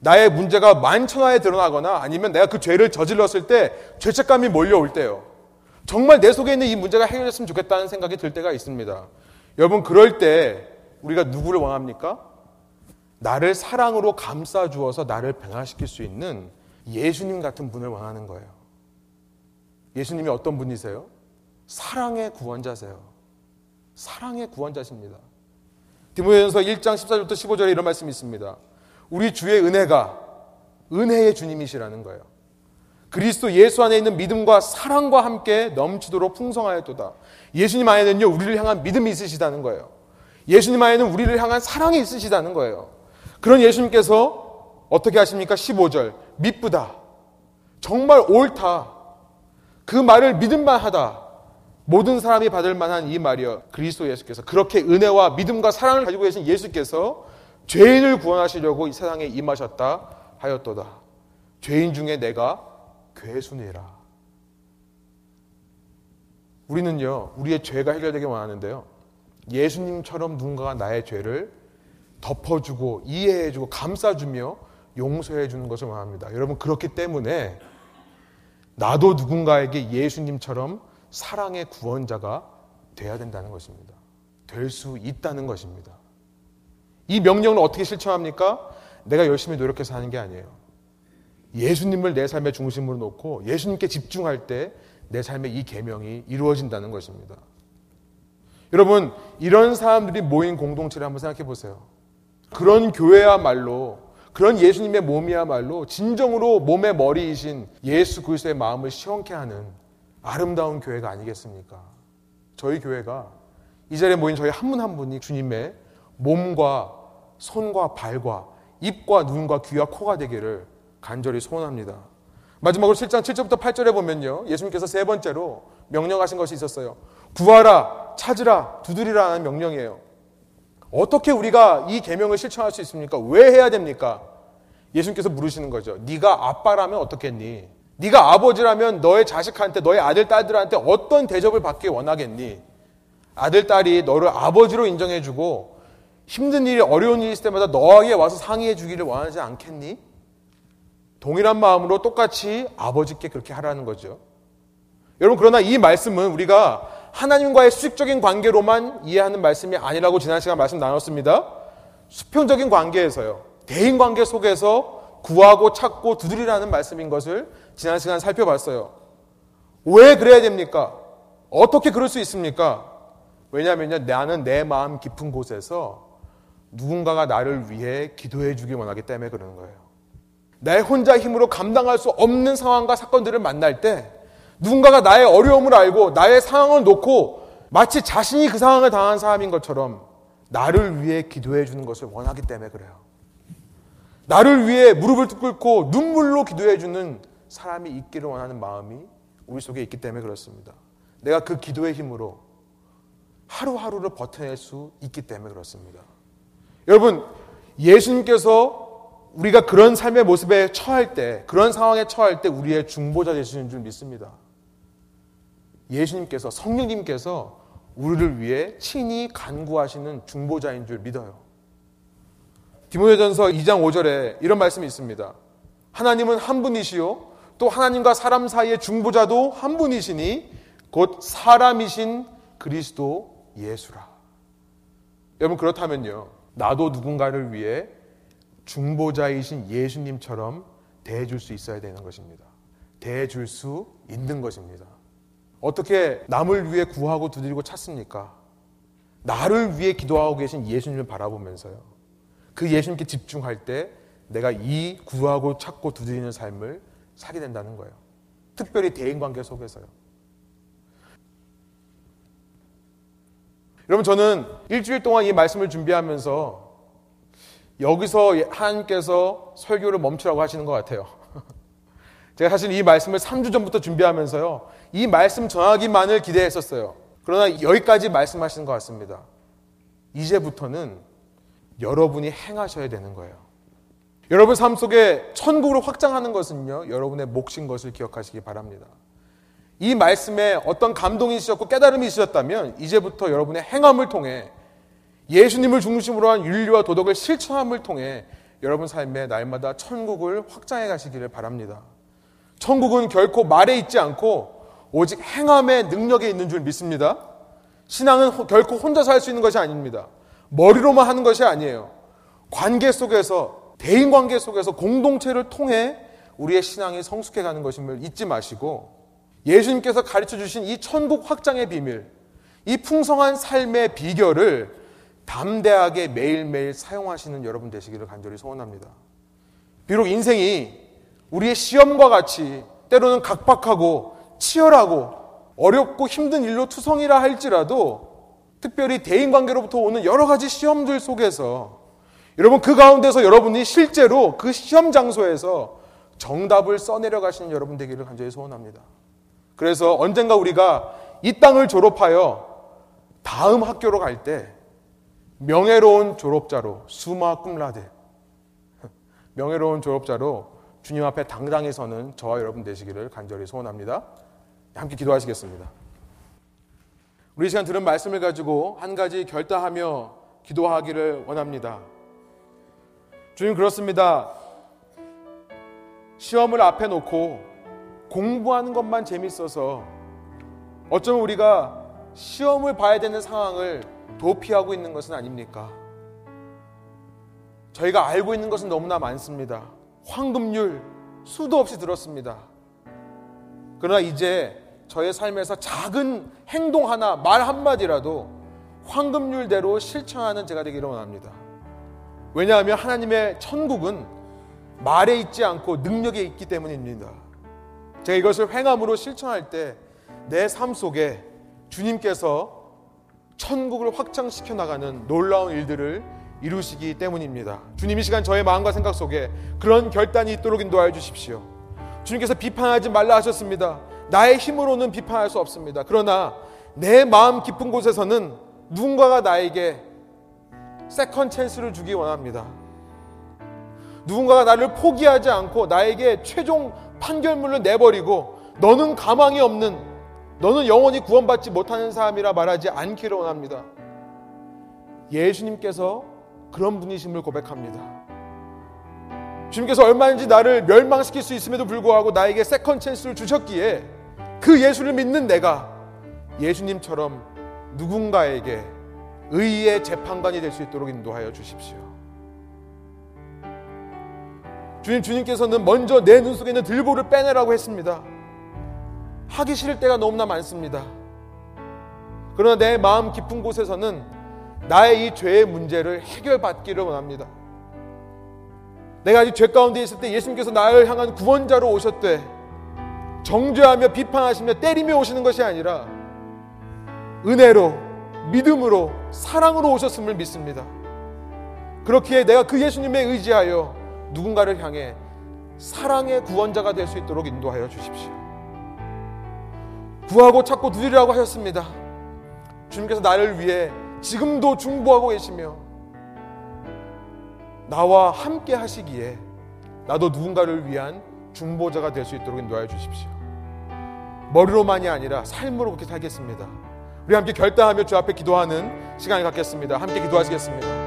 나의 문제가 만천하에 드러나거나 아니면 내가 그 죄를 저질렀을 때 죄책감이 몰려올 때요, 정말 내 속에 있는 이 문제가 해결됐으면 좋겠다는 생각이 들 때가 있습니다. 여러분, 그럴 때 우리가 누구를 원합니까? 나를 사랑으로 감싸주어서 나를 변화시킬 수 있는 예수님 같은 분을 원하는 거예요. 예수님이 어떤 분이세요? 사랑의 구원자세요. 사랑의 구원자십니다. 디모데전서 1장 14절부터 15절에 이런 말씀이 있습니다. 우리 주의 은혜가, 은혜의 주님이시라는 거예요. 그리스도 예수 안에 있는 믿음과 사랑과 함께 넘치도록 풍성하였도다. 예수님 안에는요, 우리를 향한 믿음이 있으시다는 거예요. 예수님 안에는 우리를 향한 사랑이 있으시다는 거예요. 그런 예수님께서 어떻게 하십니까? 15절, 미쁘다, 정말 옳다, 그 말을 믿음만 하다, 모든 사람이 받을 만한 이 말이여. 그리스도 예수께서, 그렇게 은혜와 믿음과 사랑을 가지고 계신 예수께서 죄인을 구원하시려고 이 세상에 임하셨다 하였도다. 죄인 중에 내가 괴수니라. 우리는요, 우리의 죄가 해결되길 원하는데요, 예수님처럼 누군가가 나의 죄를 덮어주고 이해해주고 감싸주며 용서해주는 것을 원합니다. 여러분, 그렇기 때문에 나도 누군가에게 예수님처럼 사랑의 구원자가 돼야 된다는 것입니다. 될 수 있다는 것입니다. 이 명령을 어떻게 실천합니까? 내가 열심히 노력해서 하는 게 아니에요. 예수님을 내 삶의 중심으로 놓고 예수님께 집중할 때 내 삶의 이 계명이 이루어진다는 것입니다. 여러분, 이런 사람들이 모인 공동체를 한번 생각해 보세요. 그런 교회야말로, 그런 예수님의 몸이야말로 진정으로 몸의 머리이신 예수 그리스도의 마음을 시원케 하는 아름다운 교회가 아니겠습니까? 저희 교회가, 이 자리에 모인 저희 한 분 한 분이 주님의 몸과 손과 발과 입과 눈과 귀와 코가 되기를 간절히 소원합니다. 마지막으로 7장 7절부터 8절에 보면요, 예수님께서 세 번째로 명령하신 것이 있었어요. 구하라, 찾으라, 두드리라 하는 명령이에요. 어떻게 우리가 이 계명을 실천할 수 있습니까? 왜 해야 됩니까? 예수님께서 물으시는 거죠. 네가 아빠라면 어떻겠니? 네가 아버지라면 너의 자식한테, 너의 아들, 딸들한테 어떤 대접을 받길 원하겠니? 아들, 딸이 너를 아버지로 인정해주고 힘든 일이, 어려운 일이 있을 때마다 너에게 와서 상의해주기를 원하지 않겠니? 동일한 마음으로 똑같이 아버지께 그렇게 하라는 거죠. 여러분, 그러나 이 말씀은 우리가 하나님과의 수직적인 관계로만 이해하는 말씀이 아니라고 지난 시간 말씀 나눴습니다. 수평적인 관계에서요, 대인관계 속에서 구하고 찾고 두드리라는 말씀인 것을 지난 시간 살펴봤어요. 왜 그래야 됩니까? 어떻게 그럴 수 있습니까? 왜냐하면요, 나는 내 마음 깊은 곳에서 누군가가 나를 위해 기도해 주길 원하기 때문에 그러는 거예요. 내 혼자 힘으로 감당할 수 없는 상황과 사건들을 만날 때 누군가가 나의 어려움을 알고 나의 상황을 놓고 마치 자신이 그 상황을 당한 사람인 것처럼 나를 위해 기도해 주는 것을 원하기 때문에 그래요. 나를 위해 무릎을 꿇고 눈물로 기도해 주는 사람이 있기를 원하는 마음이 우리 속에 있기 때문에 그렇습니다. 내가 그 기도의 힘으로 하루하루를 버텨낼 수 있기 때문에 그렇습니다. 여러분, 예수님께서 우리가 그런 삶의 모습에 처할 때, 그런 상황에 처할 때 우리의 중보자 되시는 줄 믿습니다. 예수님께서, 성령님께서 우리를 위해 친히 간구하시는 중보자인 줄 믿어요. 디모데전서 2장 5절에 이런 말씀이 있습니다. 하나님은 한 분이시요 또 하나님과 사람 사이의 중보자도 한 분이시니 곧 사람이신 그리스도 예수라. 여러분, 그렇다면요, 나도 누군가를 위해 중보자이신 예수님처럼 대해줄 수 있어야 되는 것입니다. 대해줄 수 있는 것입니다. 어떻게 남을 위해 구하고 두드리고 찾습니까? 나를 위해 기도하고 계신 예수님을 바라보면서요, 그 예수님께 집중할 때 내가 이 구하고 찾고 두드리는 삶을 살게 된다는 거예요. 특별히 대인관계 속에서요. 여러분, 저는 일주일 동안 이 말씀을 준비하면서 여기서 하나님께서 설교를 멈추라고 하시는 것 같아요. 제가 사실 이 말씀을 3주 전부터 준비하면서요, 이 말씀 전하기만을 기대했었어요. 그러나 여기까지 말씀하시는 것 같습니다. 이제부터는 여러분이 행하셔야 되는 거예요. 여러분 삶 속에 천국으로 확장하는 것은요, 여러분의 몫인 것을 기억하시기 바랍니다. 이 말씀에 어떤 감동이 있으셨고 깨달음이 있으셨다면 이제부터 여러분의 행함을 통해, 예수님을 중심으로 한 윤리와 도덕을 실천함을 통해 여러분 삶에 날마다 천국을 확장해 가시기를 바랍니다. 천국은 결코 말에 있지 않고 오직 행함의 능력에 있는 줄 믿습니다. 신앙은 결코 혼자서 할 수 있는 것이 아닙니다. 머리로만 하는 것이 아니에요. 관계 속에서, 대인관계 속에서 공동체를 통해 우리의 신앙이 성숙해 가는 것임을 잊지 마시고, 예수님께서 가르쳐 주신 이 천국 확장의 비밀, 이 풍성한 삶의 비결을 담대하게 매일매일 사용하시는 여러분 되시기를 간절히 소원합니다. 비록 인생이 우리의 시험과 같이 때로는 각박하고 치열하고 어렵고 힘든 일로 투성이라 할지라도, 특별히 대인관계로부터 오는 여러 가지 시험들 속에서 여러분, 그 가운데서 여러분이 실제로 그 시험 장소에서 정답을 써내려 가시는 여러분 되기를 간절히 소원합니다. 그래서 언젠가 우리가 이 땅을 졸업하여 다음 학교로 갈 때 명예로운 졸업자로, 수마 꿈라데, 명예로운 졸업자로 주님 앞에 당당히 서는 저와 여러분 되시기를 간절히 소원합니다. 함께 기도하시겠습니다. 우리 시간 들은 말씀을 가지고 한 가지 결단하며 기도하기를 원합니다. 주님, 그렇습니다. 시험을 앞에 놓고 공부하는 것만 재밌어서 어쩌면 우리가 시험을 봐야 되는 상황을 도피하고 있는 것은 아닙니까? 저희가 알고 있는 것은 너무나 많습니다. 황금률 수도 없이 들었습니다. 그러나 이제 저의 삶에서 작은 행동 하나, 말 한마디라도 황금률대로 실천하는 제가 되기를 원합니다. 왜냐하면 하나님의 천국은 말에 있지 않고 능력에 있기 때문입니다. 제가 이것을 행함으로 실천할 때 내 삶 속에 주님께서 천국을 확장시켜 나가는 놀라운 일들을 이루시기 때문입니다. 주님, 이 시간 저의 마음과 생각 속에 그런 결단이 있도록 인도하여 주십시오. 주님께서 비판하지 말라 하셨습니다. 나의 힘으로는 비판할 수 없습니다. 그러나 내 마음 깊은 곳에서는 누군가가 나에게 세컨 찬스를 주기 원합니다. 누군가가 나를 포기하지 않고 나에게 최종 판결문을 내버리고 너는 가망이 없는, 너는 영원히 구원받지 못하는 사람이라 말하지 않기를 원합니다. 예수님께서 그런 분이심을 고백합니다. 주님께서 얼마든지 나를 멸망시킬 수 있음에도 불구하고 나에게 세컨 찬스를 주셨기에, 그 예수를 믿는 내가 예수님처럼 누군가에게 의의 재판관이 될 수 있도록 인도하여 주십시오. 주님께서는 먼저 내 눈 속에 있는 들보를 빼내라고 했습니다. 하기 싫을 때가 너무나 많습니다. 그러나 내 마음 깊은 곳에서는 나의 이 죄의 문제를 해결받기를 원합니다. 내가 아직 죄 가운데 있을 때 예수님께서 나를 향한 구원자로 오셨대 정죄하며 비판하시며 때리며 오시는 것이 아니라 은혜로, 믿음으로, 사랑으로 오셨음을 믿습니다. 그렇기에 내가 그 예수님에 의지하여 누군가를 향해 사랑의 구원자가 될 수 있도록 인도하여 주십시오. 구하고 찾고 누리라고 하셨습니다. 주님께서 나를 위해 지금도 중보하고 계시며 나와 함께 하시기에 나도 누군가를 위한 중보자가 될 수 있도록 인도하여 주십시오. 머리로만이 아니라 삶으로 그렇게 살겠습니다. 우리 함께 결단하며 주 앞에 기도하는 시간을 갖겠습니다. 함께 기도하시겠습니다.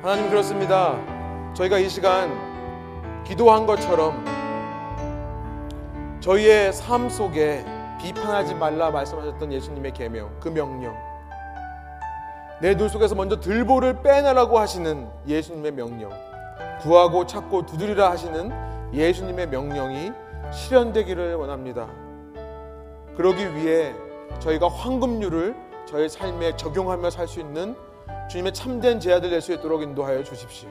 하나님, 그렇습니다. 저희가 이 시간 기도한 것처럼 저희의 삶 속에 비판하지 말라 말씀하셨던 예수님의 계명, 그 명령, 내 눈 속에서 먼저 들보를 빼내라고 하시는 예수님의 명령, 구하고 찾고 두드리라 하시는 예수님의 명령이 실현되기를 원합니다. 그러기 위해 저희가 황금률을 저희 삶에 적용하며 살 수 있는 주님의 참된 제자들 될 수 있도록 인도하여 주십시오.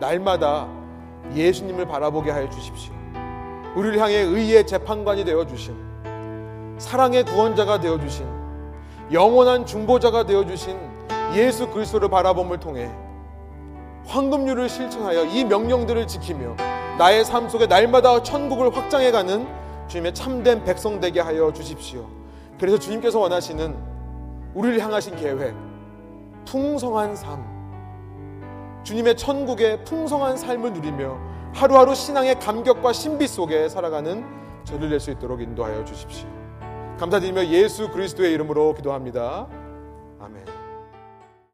날마다 예수님을 바라보게 하여 주십시오. 우리를 향해 의의 재판관이 되어주신, 사랑의 구원자가 되어주신, 영원한 중보자가 되어주신 예수 그리스도를 바라봄을 통해 황금률을 실천하여 이 명령들을 지키며 나의 삶 속에 날마다 천국을 확장해가는 주님의 참된 백성 되게 하여 주십시오. 그래서 주님께서 원하시는 우리를 향하신 계획, 풍성한 삶, 주님의 천국의 풍성한 삶을 누리며 하루하루 신앙의 감격과 신비 속에 살아가는 저를 낼 수 있도록 인도하여 주십시오. 감사드리며 예수 그리스도의 이름으로 기도합니다. 아멘.